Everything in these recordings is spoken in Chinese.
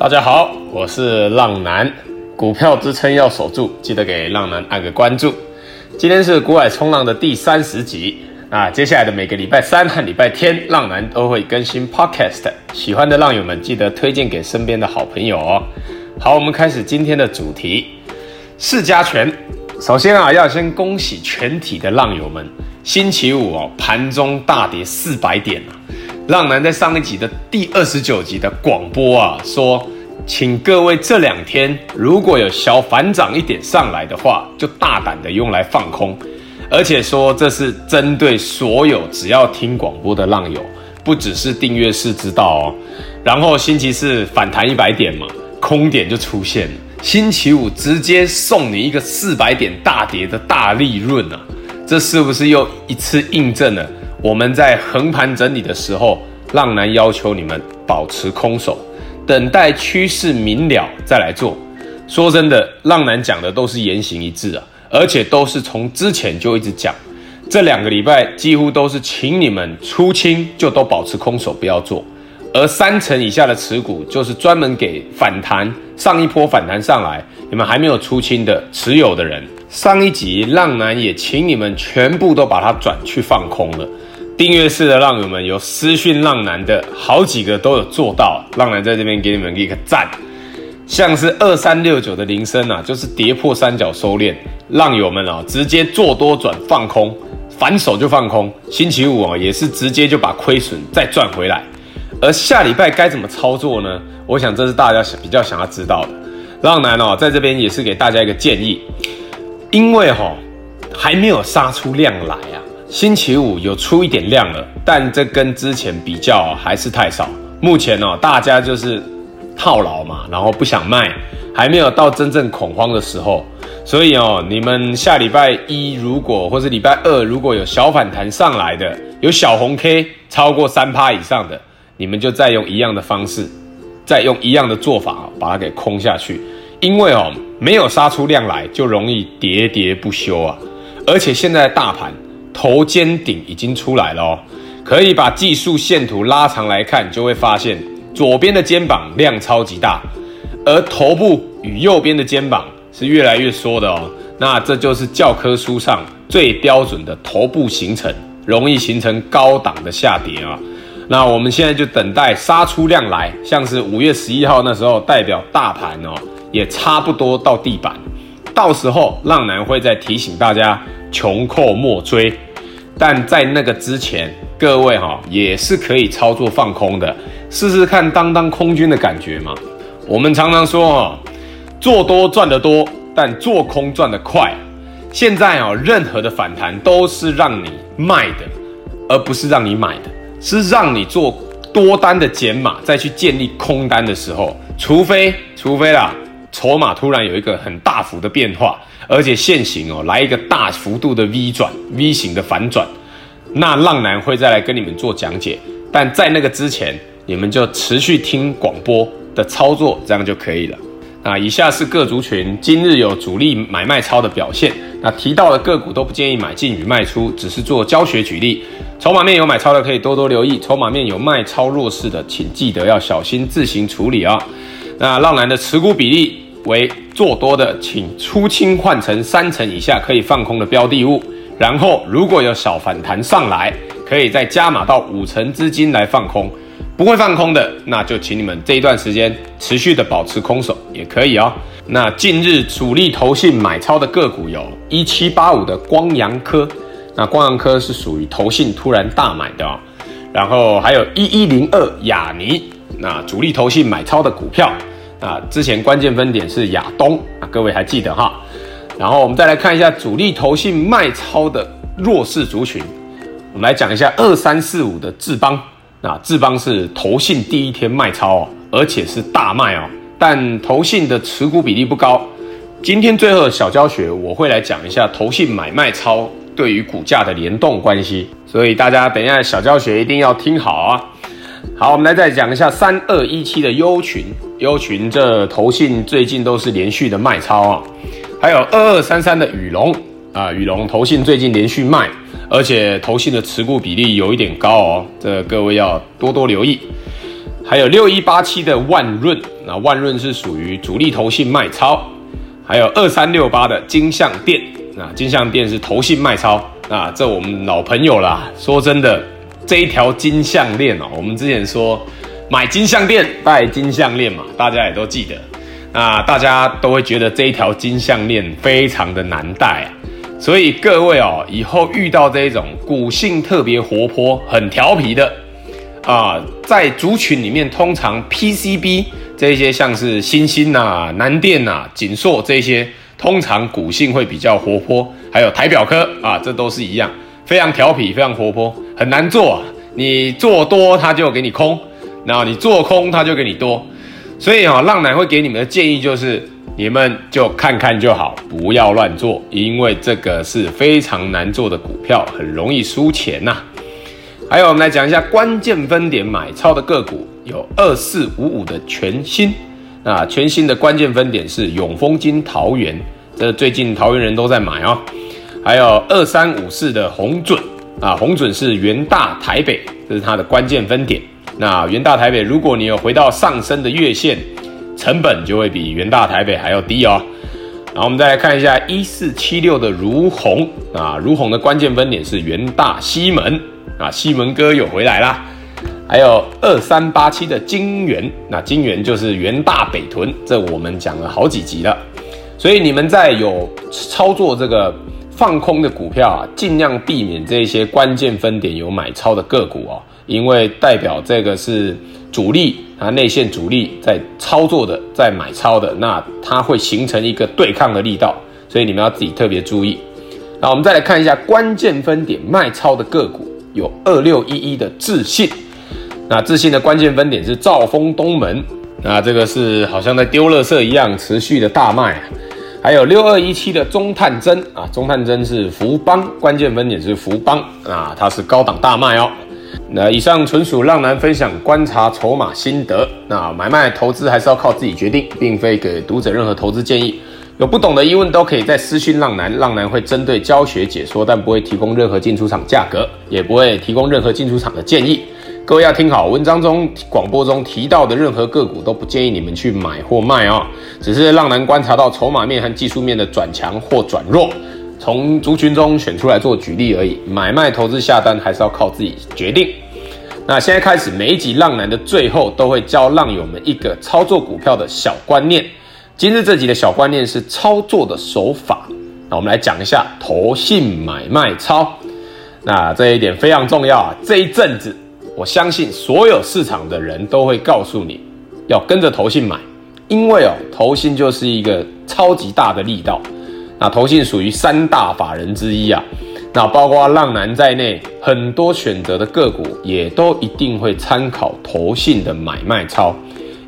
大家好，我是浪男，股票支撑要守住，记得给浪男按个关注。今天是股海冲浪的第30集，那接下来的每个礼拜三和礼拜天，浪男都会更新 podcast， 喜欢的浪友们记得推荐给身边的好朋友哦。好，我们开始今天的主题，市加权。首先啊，要先恭喜全体的浪友们，星期五哦，盘中大跌400点啊。浪男在上一集的第29集的广播啊，说请各位这两天如果有小反涨一点上来的话，就大胆的用来放空，而且说这是针对所有只要听广播的浪友，不只是订阅式知道哦。然后星期四反弹100点嘛，空点就出现了，星期五直接送你一个400点大跌的大利润啊，这是不是又一次印证了我们在横盘整理的时候，浪男要求你们保持空手，等待趋势明了再来做。说真的，浪男讲的都是言行一致啊，而且都是从之前就一直讲，这两个礼拜几乎都是请你们出清就都保持空手不要做，而30%以下的持股就是专门给反弹，上一波反弹上来你们还没有出清的持有的人。上一集浪男也请你们全部都把它转去放空了，订阅式的浪友们有私讯浪男的好几个都有做到，浪男在这边给你们一个赞。像是2369的铃声啊，就是跌破三角收敛，浪友们啊直接做多转放空，反手就放空，星期五啊也是直接就把亏损再赚回来。而下礼拜该怎么操作呢？我想这是大家比较想要知道的。浪男啊在这边也是给大家一个建议，因为还没有杀出量来啊，星期五有出一点量了，但这跟之前比较还是太少。目前大家就是套牢嘛，然后不想卖，还没有到真正恐慌的时候。所以你们下礼拜一如果或是礼拜二如果有小反弹上来的，有小红 K 超过 3% 以上的，你们就再用一样的方式，再用一样的做法把它给空下去。因为没有杀出量来就容易喋喋不休啊。而且现在的大盘头肩顶已经出来了可以把技术线图拉长来看，就会发现左边的肩膀量超级大，而头部与右边的肩膀是越来越缩的那这就是教科书上最标准的头部形成，容易形成高档的下跌啊。那我们现在就等待杀出量来，像是5月11号那时候代表大盘也差不多到地板，到时候浪男会再提醒大家穷寇莫追，但在那个之前各位也是可以操作放空的，试试看当空军的感觉嘛。我们常常说做多赚得多，但做空赚得快。现在任何的反弹都是让你卖的，而不是让你买的，是让你做多单的减码，再去建立空单的时候，除非啦筹码突然有一个很大幅的变化，而且现行来一个大幅度的 V 转 V 型的反转，那浪男会再来跟你们做讲解，但在那个之前你们就持续听广播的操作，这样就可以了。那以下是各族群今日有主力买卖超的表现，那提到的个股都不建议买进与卖出，只是做教学举例，筹码面有买超的可以多多留意，筹码面有卖超弱势的请记得要小心自行处理啊。那浪男的持股比例为做多的请出清换成30%以下可以放空的标的物，然后如果有小反弹上来可以再加码到50%资金来放空，不会放空的那就请你们这一段时间持续的保持空手也可以那近日主力投信买超的个股有1785的光阳科，那光阳科是属于投信突然大买的然后还有1102亚尼，那主力投信买超的股票之前关键分点是亚东，各位还记得哈。然后我们再来看一下主力投信卖超的弱势族群，我们来讲一下2345的智邦，那智邦是投信第一天卖超而且是大卖但投信的持股比例不高。今天最后的小教学我会来讲一下投信买卖超对于股价的联动关系，所以大家等一下小教学一定要听好啊。好，我们来再讲一下3217的优群，优群这投信最近都是连续的卖超还有2233的宇龙宇龙投信最近连续卖，而且投信的持股比例有一点高这各位要多多留意。还有6187的万润，那万润是属于主力投信卖超，还有2368的金像电，那金像电是投信卖超，那这我们老朋友啦，说真的，这一条金项链哦，我们之前说买金项链戴金项链嘛，大家也都记得，那大家都会觉得这一条金项链非常的难戴啊。所以各位哦，以后遇到这种股性特别活泼、很调皮的啊，在族群里面，通常 PCB 这些像是欣兴啊、南电啊、锦硕这些，通常股性会比较活泼，还有台表科啊，这都是一样，非常调皮、非常活泼，很难做啊。你做多它就给你空，然后你做空它就给你多。所以啊，浪男会给你们的建议就是，你们就看看就好，不要乱做，因为这个是非常难做的股票，很容易输钱呐。还有，我们来讲一下关键分点买超的个股，有2455的全新，那全新的关键分点是永丰金桃园，这最近桃园人都在买哦。还有2354的红准啊，红准是元大台北，这是它的关键分点。那元大台北，如果你有回到上升的月线，成本就会比元大台北还要低哦。然后我们再来看一下1476的如虹啊，如虹的关键分点是元大西门啊，西门哥有回来啦。还有2387的金元，那金元就是元大北屯，这我们讲了好几集了。所以你们在有操作这个放空的股票啊，尽量避免这些关键分点有买超的个股哦，因为代表这个是主力啊，内线主力在操作的，在买超的，那它会形成一个对抗的力道，所以你们要自己特别注意。那我们再来看一下关键分点卖超的个股，有2611的致信，那致信的关键分点是兆丰东门，那这个是好像在丢垃圾一样，持续的大卖啊。还有6217的中探针啊，中探针是福邦，关键分点是福邦啊，它是高档大卖哦。那以上纯属浪男分享观察筹码心得，那买卖投资还是要靠自己决定，并非给读者任何投资建议。有不懂的疑问都可以在私讯浪男，浪男会针对教学解说，但不会提供任何进出场价格，也不会提供任何进出场的建议。各位要听好，文章中、广播中提到的任何个股都不建议你们去买或卖哦，只是浪男观察到筹码面和技术面的转强或转弱，从族群中选出来做举例而已。买卖投资下单还是要靠自己决定。那现在开始，每一集浪男的最后都会教浪友们一个操作股票的小观念。今日这集的小观念是操作的手法。那我们来讲一下投信买卖超。那这一点非常重要啊！这一阵子，我相信所有市场的人都会告诉你，要跟着投信买，因为哦，投信就是一个超级大的力道。那投信属于三大法人之一啊，那包括浪男在内，很多选择的个股也都一定会参考投信的买卖超，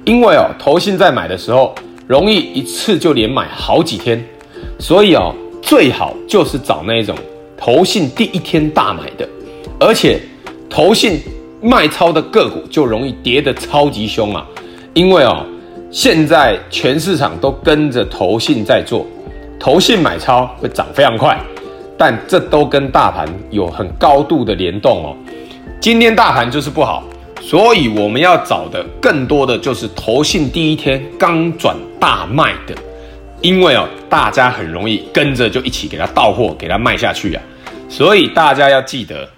因为哦，投信在买的时候，容易一次就连买好几天，所以哦，最好就是找那种投信第一天大买的，而且投信卖超的个股就容易跌得超级凶啊，因为哦，现在全市场都跟着投信在做。投信买超会涨非常快，但这都跟大盘有很高度的联动哦。今天大盘就是不好，所以我们要找的更多的就是投信第一天刚转大卖的，因为哦，大家很容易跟着就一起给它倒货，给它卖下去啊。所以大家要记得，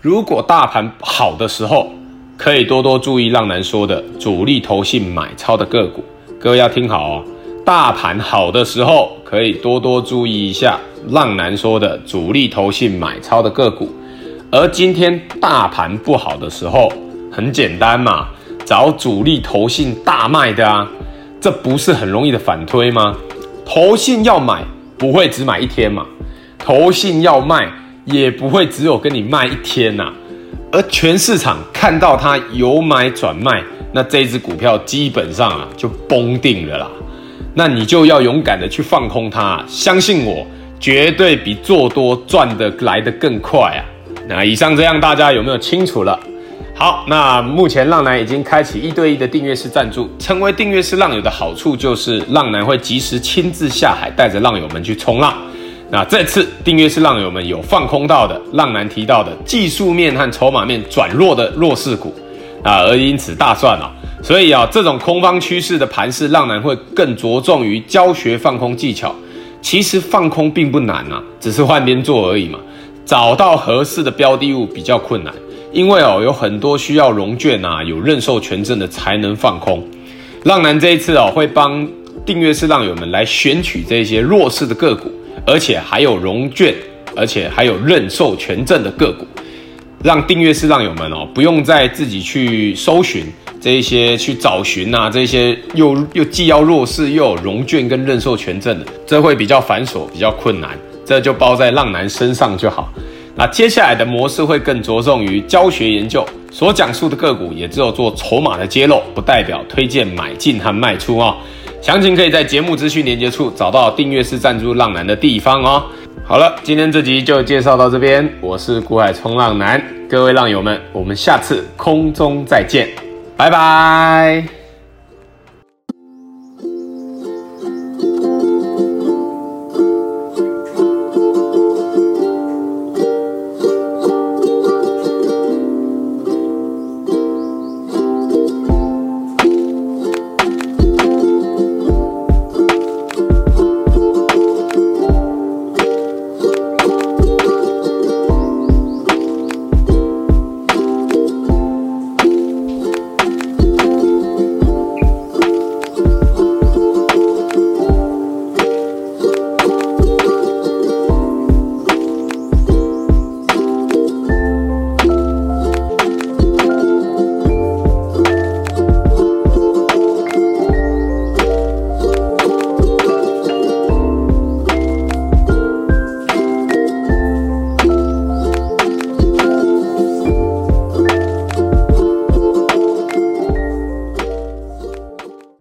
如果大盘好的时候，可以多多注意浪男说的主力投信买超的个股。各位要听好哦。大盘好的时候，可以多多注意一下浪男说的主力投信买超的个股。而今天大盘不好的时候，很简单嘛，找主力投信大卖的啊，这不是很容易的反推吗？投信要买不会只买一天嘛，投信要卖也不会只有跟你卖一天啊。而全市场看到它由买转卖，那这只股票基本上啊就崩定了啦。那你就要勇敢的去放空它啊，相信我，绝对比做多赚的来得更快啊！那以上这样大家有没有清楚了？好，那目前浪男已经开启1对1的订阅式赞助，成为订阅式浪友的好处就是浪男会及时亲自下海，带着浪友们去冲浪。那这次订阅式浪友们有放空到的浪男提到的技术面和筹码面转弱的弱势股啊，而因此大赚啊。所以啊，这种空方趋势的盘势，浪男会更着重于教学放空技巧。其实放空并不难啊，只是换边做而已嘛。找到合适的标的物比较困难，因为哦，有很多需要融券啊、有认售权证的才能放空。浪男这一次哦，会帮订阅式浪友们来选取这些弱势的个股，而且还有融券，而且还有认售权证的个股，让订阅式浪友们哦，不用再自己去搜寻。这些去找寻啊，这些又既要弱势又有融券跟认售权证的，这会比较繁琐，比较困难，这就包在浪男身上就好。那接下来的模式会更着重于教学研究，所讲述的个股也只有做筹码的揭露，不代表推荐买进和卖出哦。详情可以在节目资讯连结处找到订阅式赞助浪男的地方哦。好了，今天这集就介绍到这边，我是股海冲浪男，各位浪友们，我们下次空中再见。拜拜。